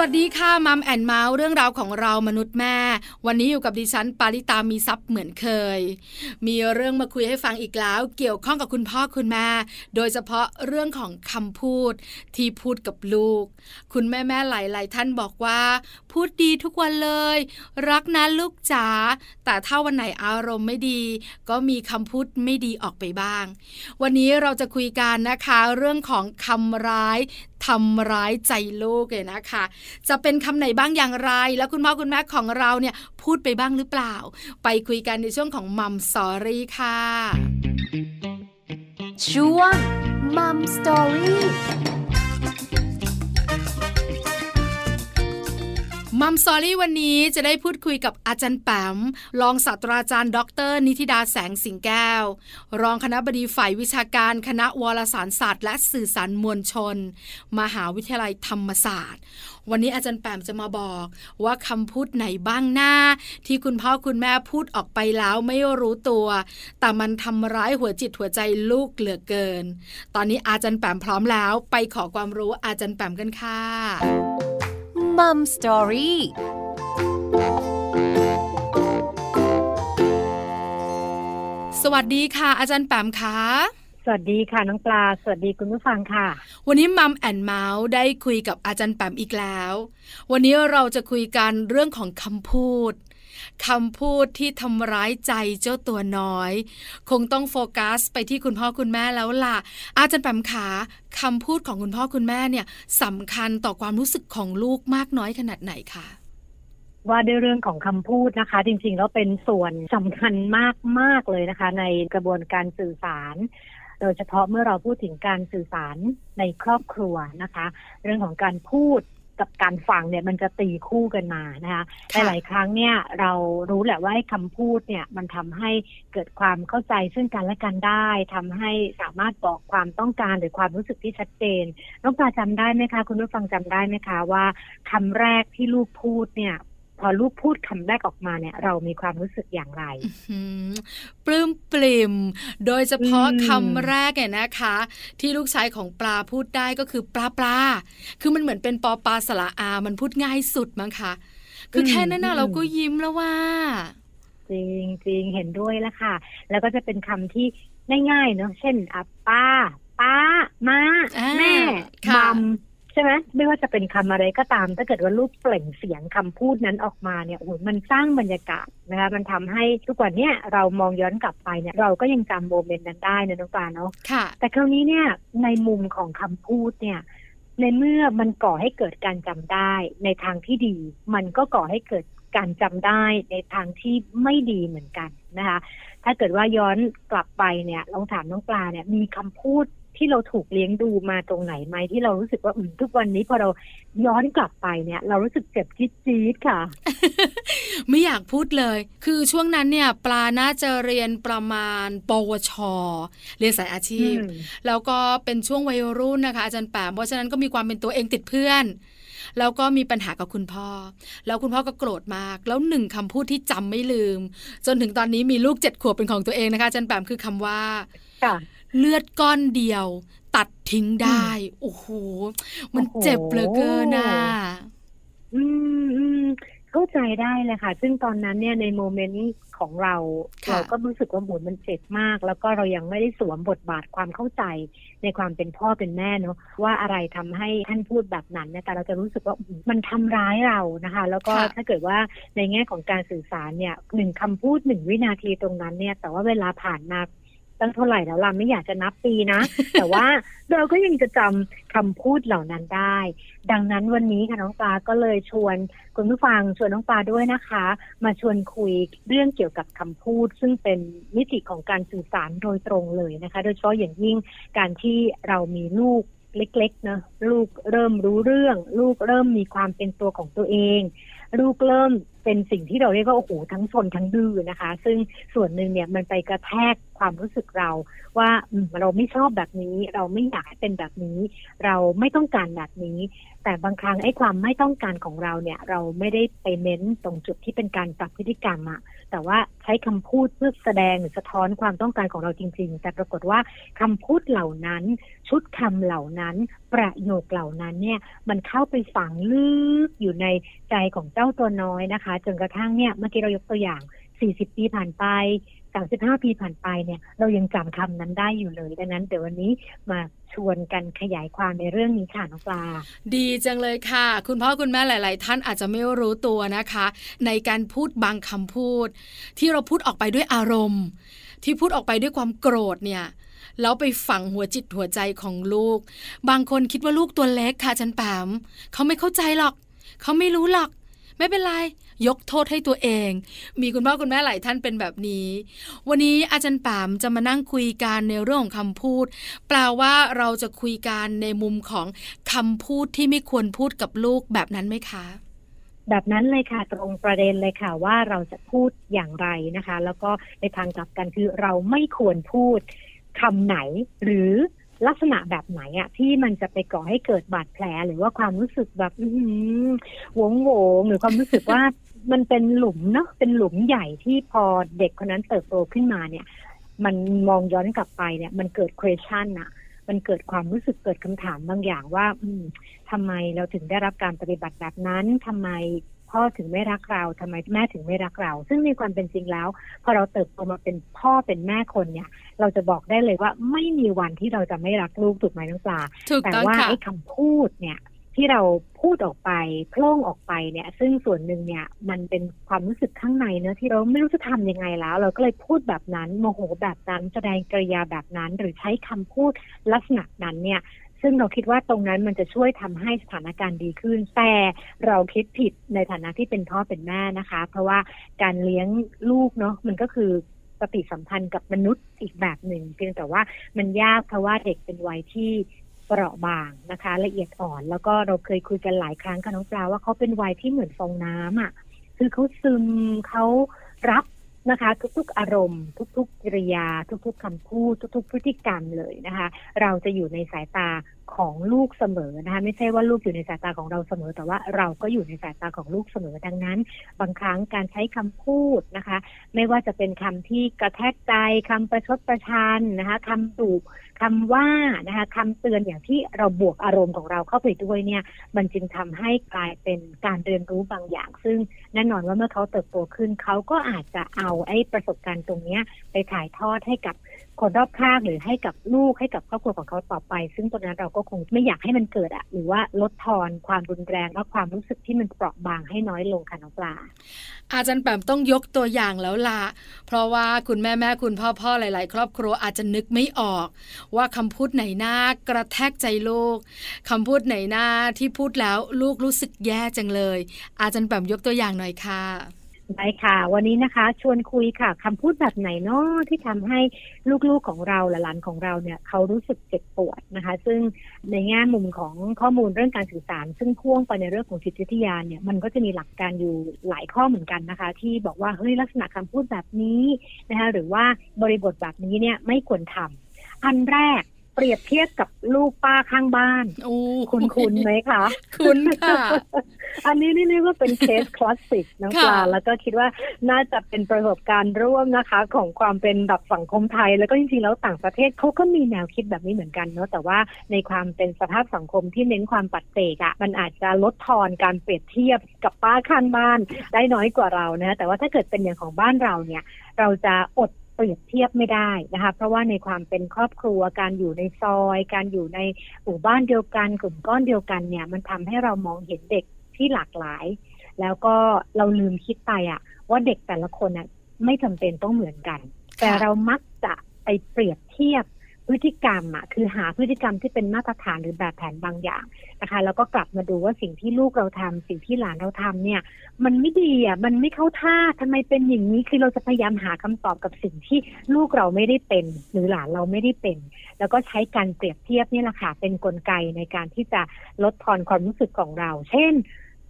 สวัสดีค่ะ Mom and Mouth เรื่องราวของเรามนุษย์แม่วันนี้อยู่กับดิฉันปาริตามีทรัพย์เหมือนเคยมีเรื่องมาคุยให้ฟังอีกแล้วเกี่ยวข้องกับคุณพ่อคุณแม่โดยเฉพาะเรื่องของคำพูดที่พูดกับลูกคุณแม่ๆหลายๆท่านบอกว่าพูดดีทุกวันเลยรักนะลูกจ๋าแต่ถ้าวันไหนอารมณ์ไม่ดีก็มีคำพูดไม่ดีออกไปบ้างวันนี้เราจะคุยกันนะคะเรื่องของคำร้ายทำร้ายใจลูกเลยนะคะจะเป็นคำไหนบ้างอย่างไรแล้วคุณพ่อคุณแม่ของเราเนี่ยพูดไปบ้างหรือเปล่าไปคุยกันในช่วงของ Mom Story ค่ะช่วง Mom Storyมัมสตอรี่วันนี้จะได้พูดคุยกับอาจารย์แปมรองศาสตราจารย์ดร.นิธิดาแสงสิงแก้วรองคณบดีฝ่ายวิชาการคณะวารสารศาสตร์และสื่อสารมวลชนมหาวิทยาลัยธรรมศาสตร์วันนี้อาจารย์แปมจะมาบอกว่าคำพูดไหนบ้างหน้าที่คุณพ่อคุณแม่พูดออกไปแล้วไม่รู้ตัวแต่มันทำร้ายหัวจิตหัวใจลูกเหลือเกินตอนนี้อาจารย์แปมพร้อมแล้วไปขอความรู้อาจารย์แปมกันค่ะMom Story สวัสดีค่ะอาจารย์แปมคะสวัสดีค่ะน้องปลาสวัสดีคุณผู้ฟังค่ะวันนี้ Mom and Mouth ได้คุยกับอาจารย์แปมอีกแล้ววันนี้เราจะคุยกันเรื่องของคำพูดที่ทำร้ายใจเจ้าตัวน้อยคงต้องโฟกัสไปที่คุณพ่อคุณแม่แล้วล่ะอาจารย์แปมขาคำพูดของคุณพ่อคุณแม่เนี่ยสำคัญต่อความรู้สึกของลูกมากน้อยขนาดไหนคะว่าในเรื่องของคำพูดนะคะจริงๆแล้วเป็นส่วนสำคัญมากๆเลยนะคะในกระบวนการสื่อสารโดยเฉพาะเมื่อเราพูดถึงการสื่อสารในครอบครัวนะคะเรื่องของการพูดกับการฟังเนี่ยมันจะตีคู่กันมานะคะหลายครั้งเนี่ยเรารู้แหละว่าคำพูดเนี่ยมันทำให้เกิดความเข้าใจซึ่งกันและกันได้ทำให้สามารถบอกความต้องการหรือความรู้สึกที่ชัดเจนน้องปลาจำได้ไหมคะคุณผู้ฟังจำได้ไหมคะว่าคำแรกที่ลูกพูดเนี่ยพอลูกพูดคำแรกออกมาเนี่ยเรามีความรู้สึกอย่างไรปลื้มปริ่มโดยเฉพาะคำแรกเนี่ยนะคะที่ลูกชายของปลาพูดได้ก็คือปลาคือมันเหมือนเป็นปอปลาสระอามันพูดง่ายสุดมั้งคะคือแค่นั้นเราก็ยิ้มแล้วว่าจริงๆเห็นด้วยแล้วค่ะแล้วก็จะเป็นคำที่ง่ายๆเนาะเช่นป้ามาแม่มัมใช่ไหมไม่ว่าจะเป็นคำอะไรก็ตามถ้าเกิดว่าลูกเปล่งเสียงคำพูดนั้นออกมาเนี่ยโอ้ยมันสร้างบรรยากาศนะคะมันทำให้ทุกวันเนี่ยเรามองย้อนกลับไปเนี่ยเราก็ยังจำโมเมนต์นั้นได้นะน้องปาเนาะค่ะแต่คราวนี้เนี่ยในมุมของคำพูดเนี่ยในเมื่อมันก่อให้เกิดการจำได้ในทางที่ดีมันก็ก่อให้เกิดการจำได้ในทางที่ไม่ดีเหมือนกันนะคะถ้าเกิดว่าย้อนกลับไปเนี่ยลองถามน้องปลาเนี่ยมีคำพูดที่เราถูกเลี้ยงดูมาตรงไหนไหมที่เรารู้สึกว่าทุกวันนี้พอเราย้อนกลับไปเนี่ยเรารู้สึกเจ็บจี๊ดค่ะ ไม่อยากพูดเลยคือช่วงนั้นเนี่ยปลาน่าจะเรียนประมาณปวช.เรียนสายอาชีพแล้วก็เป็นช่วงวัยรุ่นนะคะอาจารย์แปมเพราะฉะนั้นก็มีความเป็นตัวเองติดเพื่อนแล้วก็มีปัญหากับคุณพ่อแล้วคุณพ่อก็โกรธมากแล้วหนึ่งคำพูดที่จำไม่ลืมจนถึงตอนนี้มีลูก7 ขวบเป็นของตัวเองนะคะอาจารย์แปมคือคำว่าเลือดก้อนเดียวตัดทิ้งได้โอ้โหมันเจ็บเหลือเกินนะเข้าใจได้เลยค่ะซึ่งตอนนั้นเนี่ยในโมเมนต์ของเราก็รู้สึกว่าหมุนมันเจ็บมากแล้วก็เรายังไม่ได้สวมบทบาทความเข้าใจในความเป็นพ่อเป็นแม่เนาะว่าอะไรทำให้ท่านพูดแบบนั้นเนี่ยแต่เราจะรู้สึกว่ามันทำร้ายเรานะคะแล้วก็ถ้าเกิดว่าในแง่ของการสื่อสารเนี่ยหนึ่งคำพูดหนึ่งวินาทีตรงนั้นเนี่ยแต่ว่าเวลาผ่านมาตั้งเท่าไหร่แล้วล่ะไม่อยากจะนับปีนะ แต่ว่าเราก็ยังจะจำคำพูดเหล่านั้นได้ดังนั้นวันนี้ค่ะน้องปลาก็เลยชวนคุณผู้ฟังชวนน้องปลาด้วยนะคะมาชวนคุยเรื่องเกี่ยวกับคำพูดซึ่งเป็นมิติของการสื่อสารโดยตรงเลยนะคะโดยเฉพาะอย่างยิ่งการที่เรามีลูกเล็กๆนะลูกเริ่มรู้เรื่องลูกเริ่มมีความเป็นตัวของตัวเองลูกเริ่ม เป็นสิ่งที่เราเรียกว่าโอ้โหทั้งชนทั้งดื้อนะคะซึ่งส่วนหนึ่งเนี่ยมันไปกระแทกความรู้สึกเราว่าเราไม่ชอบแบบนี้เราไม่อยากให้เป็นแบบนี้เราไม่ต้องการแบบนี้แต่บางครั้งไอ้ความไม่ต้องการของเราเนี่ยเราไม่ได้ไปเน้นตรงจุดที่เป็นการปรับพฤติกรรมอะแต่ว่าใช้คำพูดเพื่อแสดงหรือสะท้อนความต้องการของเราจริงๆแต่ปรากฏว่าคำพูดเหล่านั้นชุดคำเหล่านั้นประโยคเหล่านั้นเนี่ยมันเข้าไปฝังลึกอยู่ในใจของเจ้าตัวน้อยนะคะจนกระทั่งเนี่ยเมื่อกี้เรายกตัวอย่าง40ปีผ่านไป35ปีผ่านไปเนี่ยเรายังจำคำนั้นได้อยู่เลยดังนั้นเดี๋ยววันนี้มาชวนกันขยายความในเรื่องนี้ค่ะน้องปลาดีจังเลยค่ะคุณพ่อคุณแม่หลายๆท่านอาจจะไม่รู้ตัวนะคะในการพูดบางคำพูดที่เราพูดออกไปด้วยอารมณ์ที่พูดออกไปด้วยความโกรธเนี่ยแล้วไปฝังหัวจิตหัวใจของลูกบางคนคิดว่าลูกตัวเล็กค่ะจันแปมเขาไม่เข้าใจหรอกเขาไม่รู้หรอกไม่เป็นไรยกโทษให้ตัวเองมีคุณพ่อคุณแม่หลายท่านเป็นแบบนี้วันนี้อาจารย์ปามจะมานั่งคุยกันในเรื่องของคำพูดแปลว่าเราจะคุยกันในมุมของคำพูดที่ไม่ควรพูดกับลูกแบบนั้นไหมคะแบบนั้นเลยค่ะตรงประเด็นเลยค่ะว่าเราจะพูดอย่างไรนะคะแล้วก็ในทางกลับกันคือเราไม่ควรพูดคำไหนหรือลักษณะแบบไหนอะที่มันจะไปก่อให้เกิดบาดแผลหรือว่าความรู้สึกแบบหวงหวงหรือความรู้สึกว่ามันเป็นหลุมเนาะเป็นหลุมใหญ่ที่พอเด็กคนนั้นเติบโตขึ้นมาเนี่ยมันมองย้อนกลับไปเนี่ยมันเกิด question อะมันเกิดความรู้สึกเกิดคำถามบางอย่างว่าทำไมเราถึงได้รับการปฏิบัติแบบนั้นทำไมพ่อถึงไม่รักเราทำไมแม่ถึงไม่รักเราซึ่งในความเป็นจริงแล้วพอเราเติบโตมาเป็นพ่อเป็นแม่คนเนี่ยเราจะบอกได้เลยว่าไม่มีวันที่เราจะไม่รักลูกถูกไหมน้องปลาแต่ว่าไอ้คำพูดเนี่ยที่เราพูดออกไปโพล่งออกไปเนี่ยซึ่งส่วนหนึ่งเนี่ยมันเป็นความรู้สึกข้างในเนอะที่เราไม่รู้จะทำยังไงแล้วเราก็เลยพูดแบบนั้นโมโหแบบนั้นแสดงกริยาแบบนั้นหรือใช้คำพูดลักษณะนั้นเนี่ยซึ่งเราคิดว่าตรงนั้นมันจะช่วยทำให้สถานการณ์ดีขึ้นแต่เราคิดผิดในฐานะที่เป็นพ่อเป็นแม่นะคะเพราะว่าการเลี้ยงลูกเนาะมันก็คือปฏิสัมพันธ์กับมนุษย์อีกแบบหนึ่งเพียงแต่ว่ามันยากเพราะว่าเด็กเป็นวัยที่เปราะบางนะคะละเอียดอ่อนแล้วก็เราเคยคุยกันหลายครั้งค่ะน้องปลาว่าเขาเป็นวัยที่เหมือนฟองน้ำอ่ะคือเขาซึมเขารับนะคะทุกๆอารมณ์ทุกๆกิริยาทุกๆคำพูดทุกๆพฤติกรรมเลยนะคะเราจะอยู่ในสายตาของลูกเสมอนะคะไม่ใช่ว่าลูกอยู่ในสายตาของเราเสมอแต่ว่าเราก็อยู่ในสายตาของลูกเสมอดังนั้นบางครั้งการใช้คำพูดนะคะไม่ว่าจะเป็นคำที่กระแทกใจคำประชดประชันนะคะคำดุคำว่านะคะคำเตือนอย่างที่เราบวกอารมณ์ของเราเข้าไปด้วยเนี่ยมันจึงทำให้กลายเป็นการเรียนรู้บางอย่างซึ่งแน่นอนว่าเมื่อเขาเติบโตขึ้นเขาก็อาจจะเอาไอ้ประสบการณ์ตรงนี้ไปถ่ายทอดให้กับคนรอบข้างหรือให้กับลูกให้กับครอบครัวของเขาต่อไปซึ่งตรงนั้นเราก็คงไม่อยากให้มันเกิดหรือว่าลดทอนความรุนแรงและความรู้สึกที่มันเปราะบางให้น้อยลงค่ะน้องปลาอาจารย์แปมต้องยกตัวอย่างแล้วล่ะเพราะว่าคุณแม่ๆคุณพ่อๆหลายๆครอบครัวอาจจะนึกไม่ออกว่าคำพูดไหนหน้ากระแทกใจลูกคำพูดไหนหน้าที่พูดแล้วลูกรู้สึกแย่จังเลยอาจารย์แปมยกตัวอย่างหน่อยค่ะได้ค่ะวันนี้นะคะชวนคุยค่ะคำพูดแบบไหนเนาะที่ทำให้ลูกๆของเราหลานๆของเราเนี่ยเขารู้สึกเจ็บปวดนะคะซึ่งในแง่มุมของข้อมูลเรื่องการสื่อสารซึ่งพ่วงไปในเรื่องของจิตวิทยาเนี่ยมันก็จะมีหลักการอยู่หลายข้อเหมือนกันนะคะที่บอกว่าเฮ้ยลักษณะคำพูดแบบนี้นะคะหรือว่าบริบทแบบนี้เนี่ยไม่ควรทำอันแรกเปรียบเทียบกับลูกป้าข้างบ้านคุ้นๆไหมคะคุ้นค่ะ อันนี้นี่เรียกว่าเป็นเคสคลาสสิกน้องปลาแล้วก็คิดว่าน่าจะเป็นประสบการณ์ร่วมนะคะของความเป็นแบบสังคมไทยแล้วก็จริงๆแล้วต่างประเทศเขาก็มีแนวคิดแบบนี้เหมือนกันเนาะแต่ว่าในความเป็นสภาพสังคมที่เน้นความปัจเจกอ่ะมันอาจจะลดทอนการเปรียบเทียบกับป้าข้างบ้านได้น้อยกว่าเรานะแต่ว่าถ้าเกิดเป็นอย่างของบ้านเราเนี่ยเราจะอดเปรียบเทียบไม่ได้นะคะเพราะว่าในความเป็นครอบครัวการอยู่ในซอยการอยู่ในหมู่บ้านเดียวกันกลุ่มก้อนเดียวกันเนี่ยมันทำให้เรามองเห็นเด็กที่หลากหลายแล้วก็เราลืมคิดไปอะว่าเด็กแต่ละคนน่ะไม่จำเป็นต้องเหมือนกันแต่เรามักจะไปเปรียบเทียบพฤติกรรมอะคือหาพฤติกรรมที่เป็นมาตรฐานหรือแบบแผนบางอย่างนะคะแล้วก็กลับมาดูว่าสิ่งที่ลูกเราทำสิ่งที่หลานเราทำเนี่ยมันไม่ดีอะมันไม่เข้าท่าทำไมเป็นอย่างนี้คือเราจะพยายามหาคำตอบกับสิ่งที่ลูกเราไม่ได้เป็นหรือหลานเราไม่ได้เป็นแล้วก็ใช้การเปรียบเทียบนี่แหละค่ะเป็นกลไกในการที่จะลดทอนความรู้สึกของเราเช่น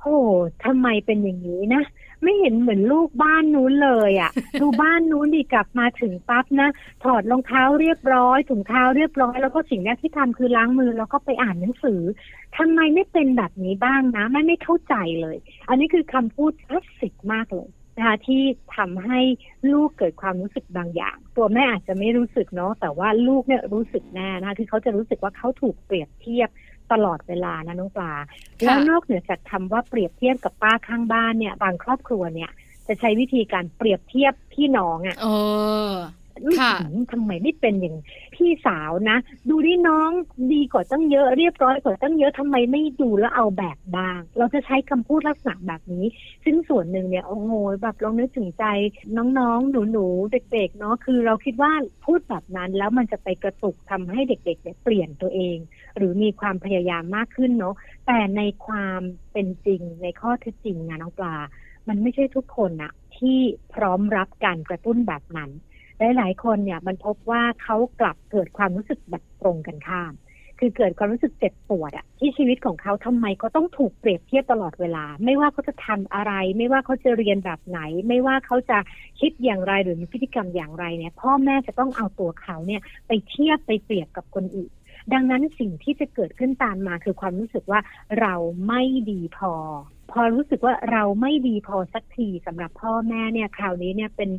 โอ้ทำไมเป็นอย่างนี้นะไม่เห็นเหมือนลูกบ้านนู้นเลยอ่ะดูบ้านนู้นดิกลับมาถึงปั๊บนะถอดรองเท้าเรียบร้อยถุงเท้าเรียบร้อยแล้วก็สิ่งแรกที่ทำคือล้างมือแล้วก็ไปอ่านหนังสือทำไมไม่เป็นแบบนี้บ้างนะไม่เข้าใจเลยอันนี้คือคำพูดคลาสสิกมากเลยนะคะที่ทำให้ลูกเกิดความรู้สึกบางอย่างตัวแม่อาจจะไม่รู้สึกเนาะแต่ว่าลูกเนี่ยรู้สึกแน่นะคะคือเขาจะรู้สึกว่าเขาถูกเปรียบเทียบตลอดเวลานะน้องปลาแล้วนอกเหนือจากคำว่าเปรียบเทียบกับป้าข้างบ้านเนี่ยบางครอบครัวเนี่ยจะใช้วิธีการเปรียบเทียบพี่น้องอ่ะทำไมไม่เป็นอย่างพี่สาวนะดูดิน้องดีกว่าตั้งเยอะเรียบร้อยกว่าตั้งเยอะทำไมไม่ดูแล้วเอาแบบบ้างเราจะใช้คำพูดลักษณะแบบนี้ซึ่งส่วนหนึ่งเนี่ยโอ้โหแบบลองนึกถึงใจน้องๆหนูๆเด็กๆเนาะคือเราคิดว่าพูดแบบนั้นแล้วมันจะไปกระตุกทำให้เด็กๆเนี่ยเปลี่ยนตัวเองหรือมีความพยายามมากขึ้นเนาะแต่ในความเป็นจริงในข้อเท็จจริงนะน้องปลามันไม่ใช่ทุกคนนะที่พร้อมรับการกระตุ้นแบบนั้นหลายๆคนเนี่ยมันพบว่าเขากลับเกิดความรู้สึกแบบตรงกันข้ามคือเกิดความรู้สึกเจ็บปวดอ่ะที่ชีวิตของเขาทำไมก็ต้องถูกเปรียบเทียบตลอดเวลาไม่ว่าเขาจะทำอะไรไม่ว่าเขาจะเรียนแบบไหนไม่ว่าเขาจะคิดอย่างไรหรือมีพฤติกรรมอย่างไรเนี่ยพ่อแม่จะต้องเอาตัวเขาเนี่ยไปเทียบไปเปรียบกับคนอื่นดังนั้นสิ่งที่จะเกิดขึ้นตามมาคือความรู้สึกว่าเราไม่ดีพอรู้สึกว่าเราไม่ดีพอสักทีสำหรับพ่อแม่เนี่ยคราวนี้เนี่ยเป็น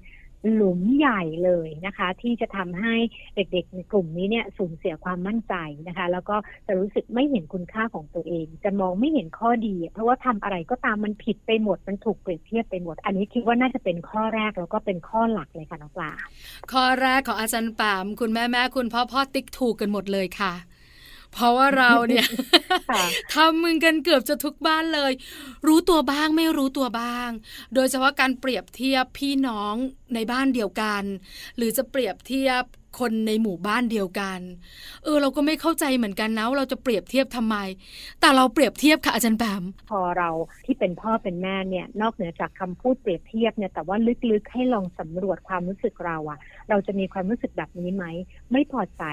หลุมใหญ่เลยนะคะที่จะทำให้เด็กๆในกลุ่มนี้เนี่ยสูญเสียความมั่นใจนะคะแล้วก็จะรู้สึกไม่เห็นคุณค่าของตัวเองจะมองไม่เห็นข้อดีเพราะว่าทำอะไรก็ตามมันผิดไปหมดมันถูกเปรียบเทียบไปหมดอันนี้คิดว่าน่าจะเป็นข้อแรกแล้วก็เป็นข้อหลักเลยค่ะน้องปลาข้อแรกของอาจารย์ปามคุณแม่คุณพ่อติ๊กถูกกันหมดเลยค่ะเพราะว่าเราเนี่ย ทำมึงกันเกือบจะทุกบ้านเลยรู้ตัวบ้างไม่รู้ตัวบ้างโดยเฉพาะการเปรียบเทียบพี่น้องในบ้านเดียวกันหรือจะเปรียบเทียบคนในหมู่บ้านเดียวกันเราก็ไม่เข้าใจเหมือนกันนะว่าเราจะเปรียบเทียบทำไมแต่เราเปรียบเทียบค่ะอาจารย์แปมพอเราที่เป็นพ่อเป็นแม่เนี่ยนอกเหนือจากคำพูดเปรียบเทียบเนี่ยแต่ว่าลึกๆให้ลองสำรวจความรู้สึกเราอะเราจะมีความรู้สึกแบบนี้ไหมไม่พอใจ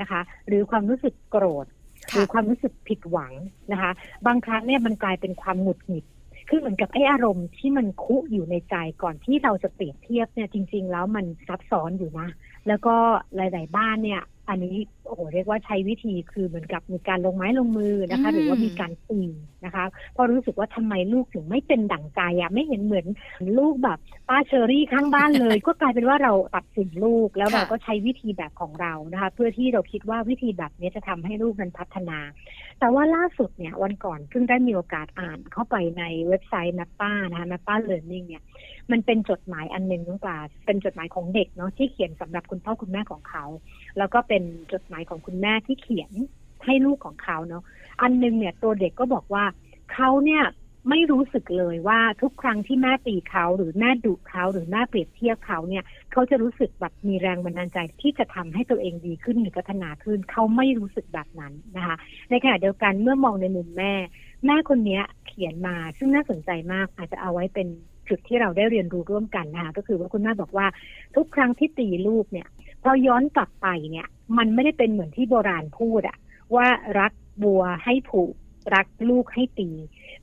นะคะหรือความรู้สึกโกรธหรือความรู้สึกผิดหวังนะคะบางครั้งเนี่ยมันกลายเป็นความหงุดหงิดคือเหมือนกับไอ้อารมณ์ที่มันคุอยู่ในใจก่อนที่เราจะเปรียบเทียบเนี่ยจริงๆแล้วมันซับซ้อนอยู่นะแล้วก็หลายๆบ้านเนี่ยอันนี้โอ้โหเรียกว่าใช้วิธีคือเหมือนกับมีการลงไม้ลงมือนะคะหรือว่ามีการตีนะคะพอรู้สึกว่าทำไมลูกถึงไม่เป็นดั่งใจอ่ะไม่เห็นเหมือนลูกแบบป้าเชอรี่ข้างบ้านเลย ก็กลายเป็นว่าเราตัดสินลูกแล้วเราก็ใช้วิธีแบบของเรานะคะเพื่อที่เราคิดว่าวิธีแบบนี้จะทำให้ลูกมันพัฒนาแต่ว่าล่าสุดเนี่ยวันก่อนเพิ่งได้มีโอกาสอ่านเข้าไปในเว็บไซต์แมปป้านะคะแมปป้าเลิร์นนิ่งเนี่ยมันเป็นจดหมายอันนึงน้องปลาเป็นจดหมายของเด็กเนาะที่เขียนสำหรับคุณพ่อคุณแม่ของเขาแล้วก็เป็นจดหมายของคุณแม่ที่เขียนให้ลูกของเขาเนาะอันนึงเนี่ยตัวเด็กก็บอกว่าเขาเนี่ยไม่รู้สึกเลยว่าทุกครั้งที่แม่ตีเขาหรือแม่ดุเขาหรือแม่เปรียบเทียบเขาเนี่ยเขาจะรู้สึกแบบมีแรงบันดาลใจที่จะทำให้ตัวเองดีขึ้นหรือพัฒนาขึ้นเขาไม่รู้สึกแบบนั้นนะคะในขณะเดียวกันเมื่อมองในมุมแม่คนนี้เขียนมาซึ่งน่าสนใจมากอาจจะเอาไว้เป็นจุดที่เราได้เรียนรู้ร่วมกันนะคะก็คือว่าคุณแม่บอกว่าทุกครั้งที่ตีลูกเนี่ยพอย้อนกลับไปเนี่ยมันไม่ได้เป็นเหมือนที่โบราณพูดอะว่ารักบัวให้ผูกรักลูกให้ตี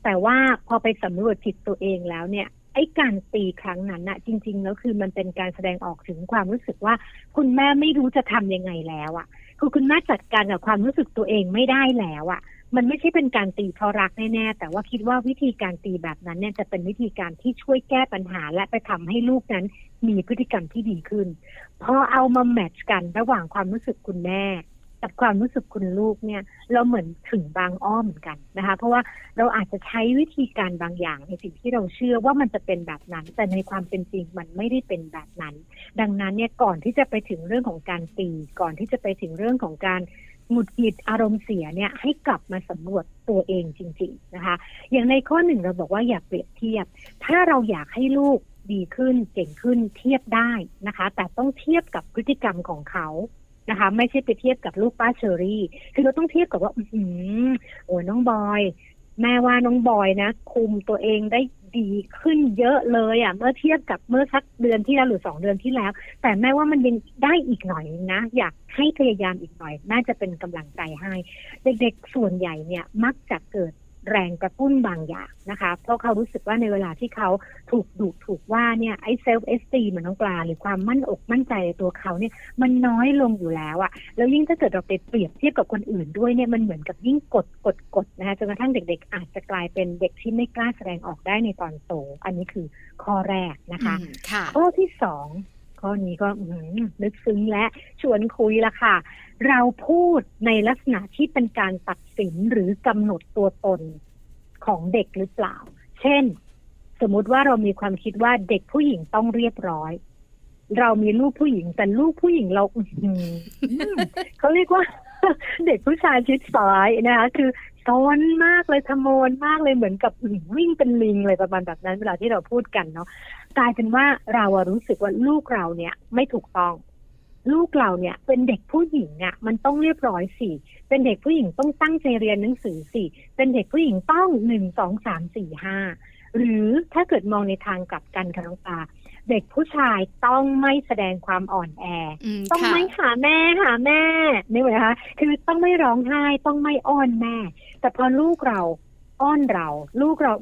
แต่ว่าพอไปสำรวจจิตตัวเองแล้วเนี่ยไอ้การตีครั้งนั้นอะจริงๆแล้วคือมันเป็นการแสดงออกถึงความรู้สึกว่าคุณแม่ไม่รู้จะทำยังไงแล้วอะคือคุณแม่จัดการกับความรู้สึกตัวเองไม่ได้แล้วอะมันไม่ใช่เป็นการตีเพราะรักแน่ๆแต่ว่าคิดว่าวิธีการตีแบบนั้นเนี่ยจะเป็นวิธีการที่ช่วยแก้ปัญหาและไปทำให้ลูกนั้นมีพฤติกรรมที่ดีขึ้นพอเอามาแมทช์กันระหว่างความรู้สึกคุณแม่กับความรู้สึกคุณลูกเนี่ยเราเหมือนถึงบางอ้อมเหมือนกันนะคะเพราะว่าเราอาจจะใช้วิธีการบางอย่างในสิ่งที่เราเชื่อว่ามันจะเป็นแบบนั้นแต่ในความเป็นจริงมันไม่ได้เป็นแบบนั้นดังนั้นเนี่ยก่อนที่จะไปถึงเรื่องของการตีก่อนที่จะไปถึงเรื่องของการหงุดหงิดอารมณ์เสียเนี่ยให้กลับมาสำรวจตัวเองจริงๆนะคะอย่างในข้อหนึ่งเราบอกว่าอย่าเปรียบเทียบถ้าเราอยากให้ลูกดีขึ้นเก่งขึ้นเทียบได้นะคะแต่ต้องเทียบกับพฤติกรรมของเขานะคะไม่ใช่ไปเทียบกับลูกป้าเชอรี่คือเราต้องเทียบกับว่าโอ้น้องบอยแม่ว่าน้องบอยนะคุมตัวเองได้ดีขึ้นเยอะเลยอ่ะเมื่อเทียบกับเมื่อสักเดือนที่แล้วหรือ2 เดือนที่แล้วแต่แม่ว่ามันยังได้อีกหน่อยนะอยากให้พยายามอีกหน่อยน่าจะเป็นกำลังใจให้เด็กๆส่วนใหญ่เนี่ยมักจะเกิด แรงกระตุ้นบางอย่างนะคะเพราะเขารู้สึกว่าในเวลาที่เขาถูกดุถูกว่าเนี่ยไอ้เซลฟ์เอสตีมเหมือนน้องปลาหรือความมั่นอกมั่นใจในตัวเขาเนี่ยมันน้อยลงอยู่แล้วอะแล้วยิ่งถ้าเกิดเราไปเปรียบเทียบกับคนอื่นด้วยเนี่ยมันเหมือนกับยิ่งกดนะคะจนกระทั่งเด็กๆอาจจะกลายเป็นเด็กที่ไม่กล้าแสดงออกได้ในตอนโตอันนี้คือข้อแรกนะคะข้อที่สองข้อนี้ก็นึกซึ้งและชวนคุยละค่ะเราพูดในลักษณะที่เป็นการตัดสินหรือกำหนดตัวตนของเด็กหรือเปล่าเช่นสมมติว่าเรามีความคิดว่าเด็กผู้หญิงต้องเรียบร้อยเรามีลูกผู้หญิงแต่ลูกผู้หญิงเราเขาเรียกว่าเด็กผู้ชายชิดซ้ายนะคะคือซนมากเลยทะโมนมากเลยเหมือนกับวิ่งเป็นลิงเลยประมาณแบบนั้นเวลาที่เราพูดกันเนาะกลายเป็นว่าเรารู้สึกว่าลูกเราเนี่ยไม่ถูกต้องลูกเราเนี่ยเป็นเด็กผู้หญิงอ่ะมันต้องเรียบร้อยสิเป็นเด็กผู้หญิงต้องตั้งใจเรียนหนังสือสิเป็นเด็กผู้หญิงต้อง 1 2 3 4 5 หรือถ้าเกิดมองในทางกลับกันค่ะน้องปาเด็กผู้ชายต้องไม่แสดงความอ่อนแอต้องไม่หาแม่นี่เหรอคะคือต้องไม่ร้องไห้ต้องไม่อ้อนแม่แต่พอลูกเราอ้อนเราลูกเรา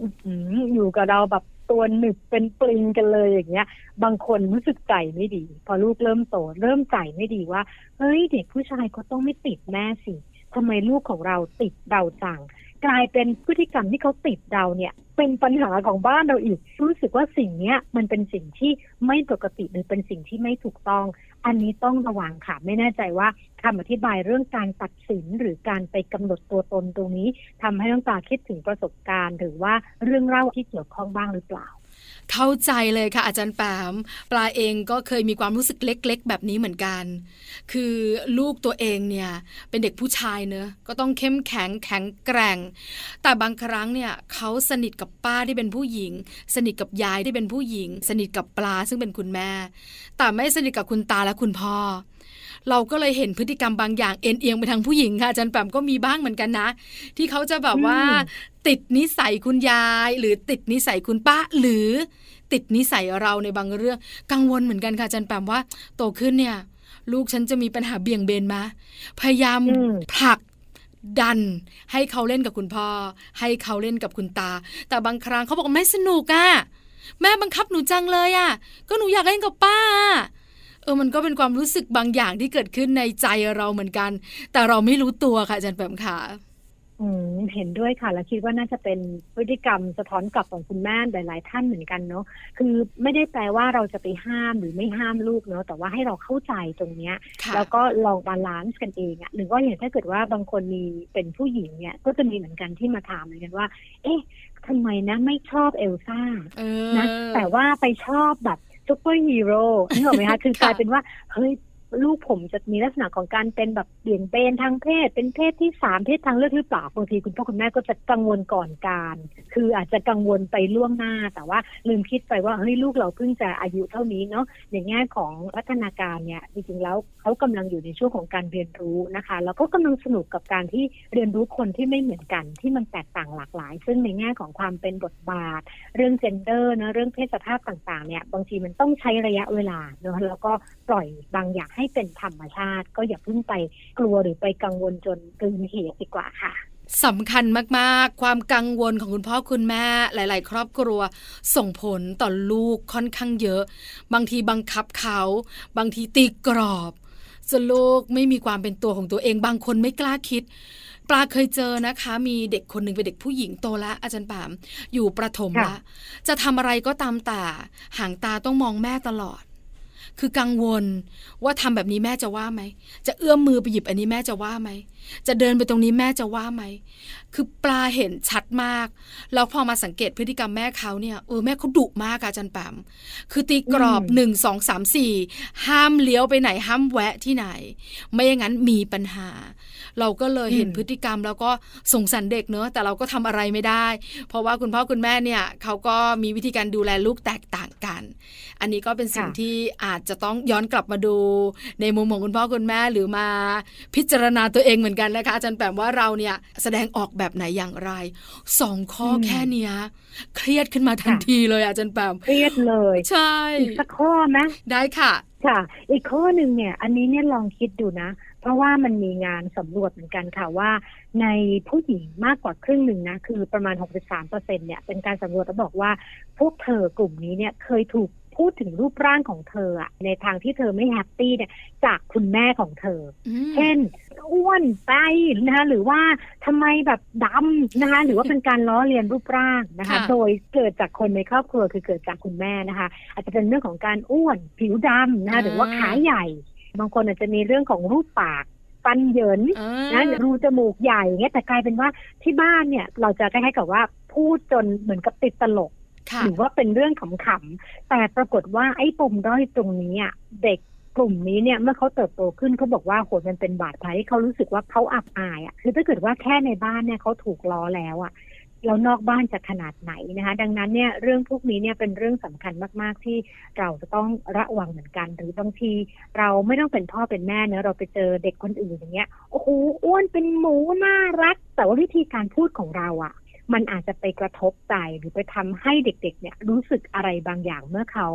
อยู่กับเราแบบตัวหนึบเป็นปลิงกันเลยอย่างเงี้ยบางคนรู้สึกใจไม่ดีพอลูกเริ่มโตเริ่มใจไม่ดีว่าเฮ้ยเด็กผู้ชายเขาต้องไม่ติดแม่สิทำไมลูกของเราติดเราจังกลายเป็นพฤติกรรมที่เขาติดเราเนี่ยเป็นปัญหาของบ้านเราอีกรู้สึกว่าสิ่งเนี้ยมันเป็นสิ่งที่ไม่ปกติหรือเป็นสิ่งที่ไม่ถูกต้องอันนี้ต้องระวังค่ะไม่แน่ใจว่าคำอธิบายเรื่องการตัดสินหรือการไปกำหนดตัวตนตรงนี้ทำให้น้องตาคิดถึงประสบการณ์หรือว่าเรื่องเล่าที่เกี่ยวข้องบ้างหรือเปล่าเข้าใจเลยค่ะอาจารย์แปมปลาเองก็เคยมีความรู้สึกเล็กๆแบบนี้เหมือนกันคือลูกตัวเองเนี่ยเป็นเด็กผู้ชายเนอะก็ต้องเข้มแข็งแข็งแกร่งแต่บางครั้งเนี่ยเขาสนิทกับป้าที่เป็นผู้หญิงสนิทกับยายที่เป็นผู้หญิงสนิทกับปลาซึ่งเป็นคุณแม่แต่ไม่สนิทกับคุณตาและคุณพ่อเราก็เลยเห็นพฤติกรรมบางอย่างเอียงไปทางผู้หญิงค่ะอาจารย์แปมก็มีบ้างเหมือนกันนะที่เขาจะแบบว่าติดนิสัยคุณยายหรือติดนิสัยคุณป้าหรือติดนิสัยเราในบางเรื่องกังวลเหมือนกันค่ะอาจารย์แปมว่าโตขึ้นเนี่ยลูกฉันจะมีปัญหาเบี่ยงเบนมาพยายามผลักดันให้เขาเล่นกับคุณพ่อให้เขาเล่นกับคุณตาแต่บางครั้งเขาบอกไม่สนุกอ่ะแม่บังคับหนูจังเลยอ่ะก็หนูอยากเล่นกับป้ามันก็เป็นความรู้สึกบางอย่างที่เกิดขึ้นในใจเราเหมือนกันแต่เราไม่รู้ตัวค่ะอาจารย์แปมค่ะเห็นด้วยค่ะและคิดว่าน่าจะเป็นพฤติกรรมสะท้อนกลับของคุณแม่หลายๆท่านเหมือนกันเนาะคือไม่ได้แปลว่าเราจะไปห้ามหรือไม่ห้ามลูกเนาะแต่ว่าให้เราเข้าใจตรงเนี้ยแล้วก็ลองบาลานซ์กันเองอะหรือว่าอย่างถ้าเกิดว่าบางคนมีเป็นผู้หญิงเนี่ยก็จะมีเหมือนกันที่มาถามเหมือนกันว่าเอ๊ะทำไมนะไม่ชอบเอลซ่านะแต่ว่าไปชอบแบบซูเปอร์ฮีโร่นี่เหรอไหมคะคือกลายเป็นว่าเฮ้ยลูกผมจะมีลักษณะของการเป็นแบบเบี่ยงเบนทางเพศเป็นเพศที่3เพศทางเลือกหรือเปล่าบางทีคุณพ่อคุณแม่ก็จะกังวลก่อนการคืออาจจะกังวลไปล่วงหน้าแต่ว่าลืมคิดไปว่าเฮ้ยลูกเราเพิ่งจะอายุเท่านี้เนาะในแง่ของพัฒนาการเนี่ยจริงๆแล้วเขากำลังอยู่ในช่วงของการเรียนรู้นะคะแล้วก็กำลังสนุกกับการที่เรียนรู้คนที่ไม่เหมือนกันที่มันแตกต่างหลากหลายซึ่งในแง่ของความเป็นบทบาทเรื่องเจนเดอร์นะเรื่องเพศสภาพต่างๆเนี่ยบางทีมันต้องใช้ระยะเวลาเนาะแล้วก็ปล่อยบางอย่างให้เป็นธรรมชาติก็อย่าเพิ่งไปกลัวหรือไปกังวลจนเกินเหตุดีกว่าค่ะสำคัญมากๆความกังวลของคุณพ่อคุณแม่หลายๆครอบครัวส่งผลต่อลูกค่อนข้างเยอะบางทีบังคับเขาบางทีตีกรอบจนลูกไม่มีความเป็นตัวของตัวเองบางคนไม่กล้าคิดปลาเคยเจอนะคะมีเด็กคนหนึ่งเป็นเด็กผู้หญิงโตละอาจารย์ปามอยู่ประถมละจะทำอะไรก็ตามแต่หางตาต้องมองแม่ตลอดคือกังวลว่าทำแบบนี้แม่จะว่าไหมจะเอื้อมมือไปหยิบอันนี้แม่จะว่าไหมจะเดินไปตรงนี้แม่จะว่าไหมคือปลาเห็นชัดมากแล้วพอมาสังเกตพฤติกรรมแม่เขาเนี่ยแม่เขาดุมากอาจารย์แปมคือตีกรอบ1 2 3 4ห้ามเลี้ยวไปไหนห้ามแวะที่ไหนไม่อย่างนั้นมีปัญหาเราก็เลยเห็นพฤติกรรมแล้วก็สงสารเด็กเนอะแต่เราก็ทำอะไรไม่ได้เพราะว่าคุณพ่อคุณแม่เนี่ยเขาก็มีวิธีการดูแลลูกแตกต่างกันอันนี้ก็เป็นสิ่งที่อาจ จะต้องย้อนกลับมาดูในมุมของคุณพ่อคุณแม่หรือมาพิจารณาตัวเองเหมือนกันนะคะอาจารย์แปมว่าเราเนี่ยแสดงออกแบบไหนอย่างไรสองข้อแค่เนี้ยเครียดขึ้นมาทันทีเลยอาจารย์แปมเครียดเลยใช่อีกสักข้อนะได้ค่ะค่ะอีกข้อหนึ่งเนี่ยอันนี้เนี่ยลองคิดดูนะเพราะว่ามันมีงานสำรวจเหมือนกันค่ะว่าในผู้หญิงมากกว่าครึ่งหนึ่งนะคือประมาณ 63% เนี่ยเป็นการสำรวจแล้วบอกว่าพวกเธอกลุ่มนี้เนี่ยเคยถูกพูดถึงรูปร่างของเธอในทางที่เธอไม่แฮปปี้เนี่ยจากคุณแม่ของเธอเช่นอ้วนไปนะคะหรือว่าทำไมแบบดำนะคะหรือว่าเป็นการล้อเลียนรูปร่างนะคะโดยเกิดจากคนในครอบครัวคือเกิดจากคุณแม่นะคะอาจจะเป็นเรื่องของการอ้วนผิวดำนะคะหรือว่าขาใหญ่บางคนอาจจะมีเรื่องของรูปปากฟันเหยินนะรูจมูกใหญ่เงี้ยแต่กลายเป็นว่าที่บ้านเนี่ยเราจะคล้ายๆกับว่าพูดจนเหมือนกับติดตลกหรือว่าเป็นเรื่องขำๆแต่ปรากฏว่าไอ้ปมด้อยตรงนี้อ่ะเด็กกลุ่มนี้เนี่ยเมื่อเขาเติบโตขึ้นเขาบอกว่าโหมันเป็นบาดแผลที่เขารู้สึกว่าเขาอับอายอ่ะคือถ้าเกิดว่าแค่ในบ้านเนี่ยเขาถูกล้อแล้วอ่ะแล้วนอกบ้านจะขนาดไหนนะคะดังนั้นเนี่ยเรื่องพวกนี้เนี่ยเป็นเรื่องสำคัญมากๆที่เราจะต้องระวังเหมือนกันหรือบางทีเราไม่ต้องเป็นพ่อเป็นแม่เนอะเราไปเจอเด็กคนอื่นอย่างเงี้ยโอ้โหอ้วนเป็นหมูน่ารักแต่ว่าวิธีการพูดของเราอ่ะมันอาจจะไปกระทบใจหรือไปทำให้เด็กๆเนี่ยรู้สึกอะไรบางอย่างเมื่อเขา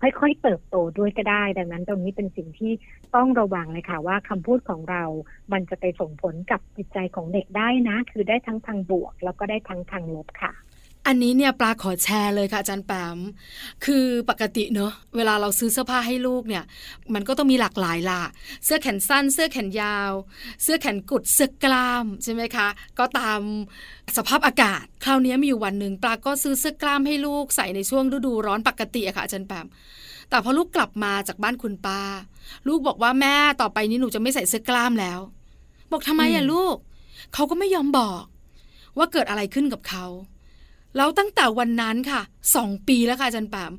ค่อยๆเติบโตด้วยก็ได้ดังนั้นตรงนี้เป็นสิ่งที่ต้องระวังเลยค่ะว่าคำพูดของเรามันจะไปส่งผลกับจิตใจของเด็กได้นะคือได้ทั้งทางบวกแล้วก็ได้ทั้งทางลบค่ะอันนี้เนี่ยปลาขอแชร์เลยค่ะอาจารย์แปมคือปกติเนอะเวลาเราซื้อเสื้อผ้าให้ลูกเนี่ยมันก็ต้องมีหลากหลายล่ะเสื้อแขนสั้นเสื้อแขนยาวเสื้อแขนกุดเสื้อกล้ามใช่ไหมคะก็ตามสภาพอากาศคราวนี้มีอยู่วันนึงปลาก็ซื้อเสื้อกล้ามให้ลูกใส่ในช่วงฤดูร้อนปกติอะค่ะอาจารย์แปมแต่พอลูกกลับมาจากบ้านคุณป้าลูกบอกว่าแม่ต่อไปนี้หนูจะไม่ใส่เสื้อกล้ามแล้วบอกทำไมอะลูกเขาก็ไม่ยอมบอกว่าเกิดอะไรขึ้นกับเขาแล้วตั้งแต่วันนั้นค่ะ2ปีแล้วค่ะอาจารย์แปม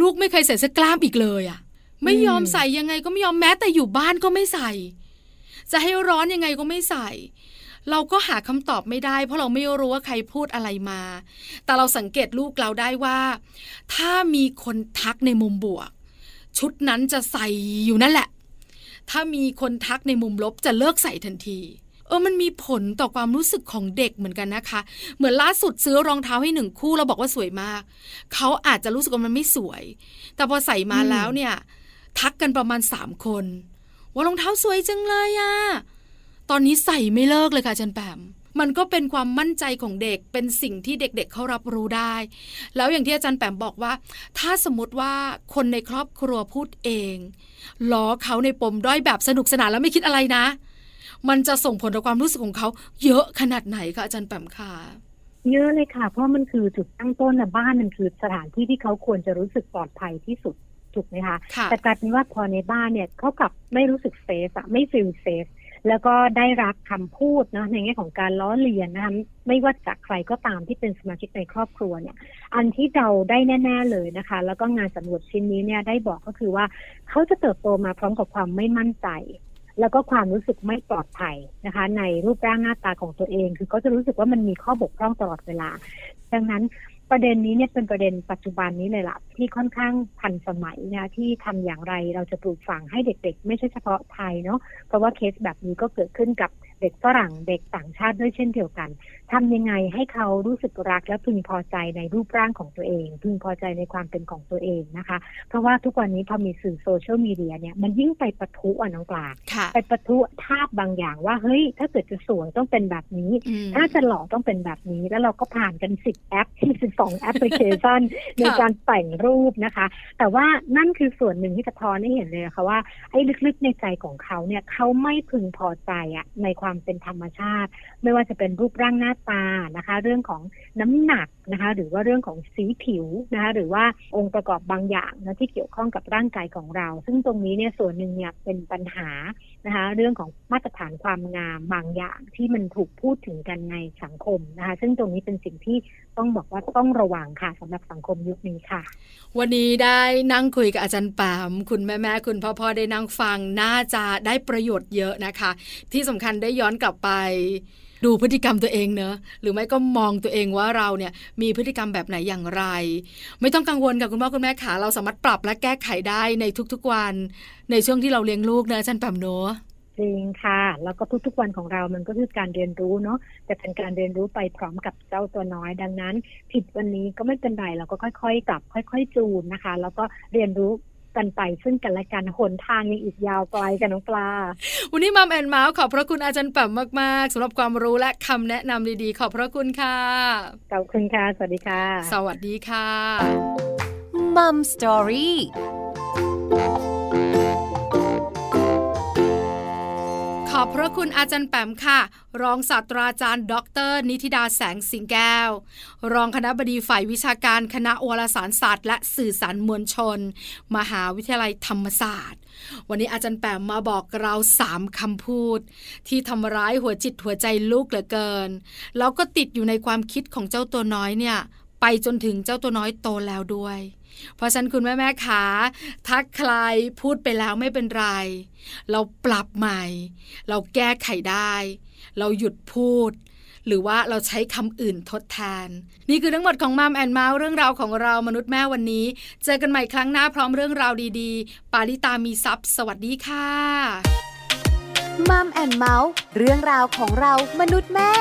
ลูกไม่เคยใส่เสื้อกล้ามอีกเลยอ่ะไม่ยอมใส่ยังไงก็ไม่ยอมแม้แต่อยู่บ้านก็ไม่ใส่จะให้ร้อนยังไงก็ไม่ใส่เราก็หาคำตอบไม่ได้เพราะเราไม่รู้ว่าใครพูดอะไรมาแต่เราสังเกตลูกเราได้ว่าถ้ามีคนทักในมุมบวกชุดนั้นจะใส่อยู่นั่นแหละถ้ามีคนทักในมุมลบจะเลิกใส่ทันทีมันมีผลต่อความรู้สึกของเด็กเหมือนกันนะคะเหมือนล่าสุดซื้อรองเท้าให้1คู่เราบอกว่าสวยมากเขาอาจจะรู้สึกว่ามันไม่สวยแต่พอใส่มาแล้วเนี่ยทักกันประมาณ3คนว่ารองเท้าสวยจังเลยอ่ะตอนนี้ใส่ไม่เลิกเลยค่ะอาจารย์แปมมันก็เป็นความมั่นใจของเด็กเป็นสิ่งที่เด็กๆเขารับรู้ได้แล้วอย่างที่อาจารย์แปมบอกว่าถ้าสมมติว่าคนในครอบครัวพูดเองล้อเขาในปมด้อยแบบสนุกสนานแล้วไม่คิดอะไรนะมันจะส่งผลต่อความรู้สึกของเขาเยอะขนาดไหนคะอาจารย์แปมคะเยอะเลยค่ะเพราะมันคือจุดตั้งต้นนะบ้านมันคือสถานที่ที่เขาควรจะรู้สึกปลอดภัยที่สุดถูกไหมคะแต่กลายเป็นว่าพอในบ้านเนี่ยเขากลับไม่รู้สึกเซฟไม่ฟีลเซฟแล้วก็ได้รับคำพูดนะในแง่ของการล้อเลียนนะคะไม่ว่าจากใครก็ตามที่เป็นสมาชิกในครอบครัวเนี่ยอันที่เราได้แน่ๆเลยนะคะแล้วก็งานสำรวจชิ้นนี้เนี่ยได้บอกก็คือว่าเขาจะเติบโตมาพร้อมกับความไม่มั่นใจแล้วก็ความรู้สึกไม่ปลอดภัยนะคะในรูปร่างหน้าตาของตัวเองคือเขาจะรู้สึกว่ามันมีข้อบกพร่องตลอดเวลาดังนั้นประเด็นนี้เนี่ยเป็นประเด็นปัจจุบันนี้เลยล่ะที่ค่อนข้างทันสมัยนะที่ทำอย่างไรเราจะปลูกฝังให้เด็กๆไม่ใช่เฉพาะไทยเนาะเพราะว่าเคสแบบนี้ก็เกิดขึ้นกับเด็กฝรั่งเด็กต่างชาติด้วยเช่นเดียวกันทำยังไงให้เขารู้สึกรักและพึงพอใจในรูปร่างของตัวเองพึงพอใจในความเป็นของตัวเองนะคะเพราะว่าทุกวันนี้พอมีสื่อโซเชียลมีเดียเนี่ยมันยิ่งไปปะทุอ่ะน้องปลาไปปะทุภาพบางอย่างว่าเฮ้ยถ้าเกิดจะสวยต้องเป็นแบบนี้ถ้าจะหล่อต้องเป็นแบบนี้แล้วเราก็ผ่านกัน10แอป12แอปพลิเคชันในการแต่งรูปนะคะแต่ว่านั่นคือส่วนหนึ่งที่สะท้อนให้เห็นเลยค่ะว่าไอ้ลึกๆในใจของเขาเนี่ยเขาไม่พึงพอใจอ่ะในความเป็นธรรมชาติไม่ว่าจะเป็นรูปร่างหน้าตานะคะเรื่องของน้ำหนักนะคะหรือว่าเรื่องของสีผิวนะคะหรือว่าองค์ประกอบบางอย่างนะที่เกี่ยวข้องกับร่างกายของเราซึ่งตรงนี้เนี่ยส่วนหนึ่งเนี่ยเป็นปัญหานะคะเรื่องของมาตรฐานความงามบางอย่างที่มันถูกพูดถึงกันในสังคมนะคะซึ่งตรงนี้เป็นสิ่งที่ต้องบอกว่าต้องระวังค่ะสำหรับสังคมยุคนี้ค่ะวันนี้ได้นั่งคุยกับอาจารย์แปมคุณแม่ๆคุณพ่อๆได้นั่งฟังน่าจะได้ประโยชน์เยอะนะคะที่สำคัญได้ย้อนกลับไป ดูพฤติกรรมตัวเองเนอะหรือไม่ก็มองตัวเองว่าเราเนี่ยมีพฤติกรรมแบบไหนอย่างไรไม่ต้องกังวลกับคุณพ่อคุณแม่ขาเราสามารถปรับและแก้ไขได้ในทุกๆวันในช่วงที่เราเลี้ยงลูกนะอาจารย์แปมโนจริงค่ะแล้วก็ทุกๆวันของเรามันก็คือการเรียนรู้เนาะแต่เป็นการเรียนรู้ไปพร้อมกับเจ้าตัวน้อยดังนั้นผิดวันนี้ก็ไม่เป็นไรเราก็ค่อยๆกลับค่อยๆจูนนะคะแล้วก็เรียนรู้กันไปซึ่งกันและกันหนทางยังอีกยาวไกลกันน้องปลาวันนี้ Mom and Mouth ขอบพระคุณอาจารย์แปมมากๆสำหรับความรู้และคำแนะนำดีๆขอบพระคุณค่ะขอบคุณค่ะสวัสดีค่ะสวัสดีค่ะ Mom Storyขอบพระคุณอาจารย์แปมค่ะรองศาสตราจารย์ดร.นิธิดาแสงสิงแก้วรองคณบดีฝ่ายวิชาการคณะวารสารศาสตร์และสื่อสารมวลชนมหาวิทยาลัยธรรมศาสตร์วันนี้อาจารย์แปมมาบอกเรา3คำพูดที่ทำร้ายหัวจิตหัวใจลูกเหลือเกินแล้วก็ติดอยู่ในความคิดของเจ้าตัวน้อยเนี่ยไปจนถึงเจ้าตัวน้อยโตแล้วด้วยเพราะฉะนั้นคุณแม่ๆขาทักใครพูดไปแล้วไม่เป็นไรเราปรับใหม่เราแก้ไขได้เราหยุดพูดหรือว่าเราใช้คำอื่นทดแทนนี่คือทั้งหมดของ Mom and Mouth เรื่องราวของเรามนุษย์แม่วันนี้เจอกันใหม่ครั้งหน้าพร้อมเรื่องราวดีๆปาริตามีทรัพย์สวัสดีค่ะ Mom and Mouth เรื่องราวของเรามนุษย์แม่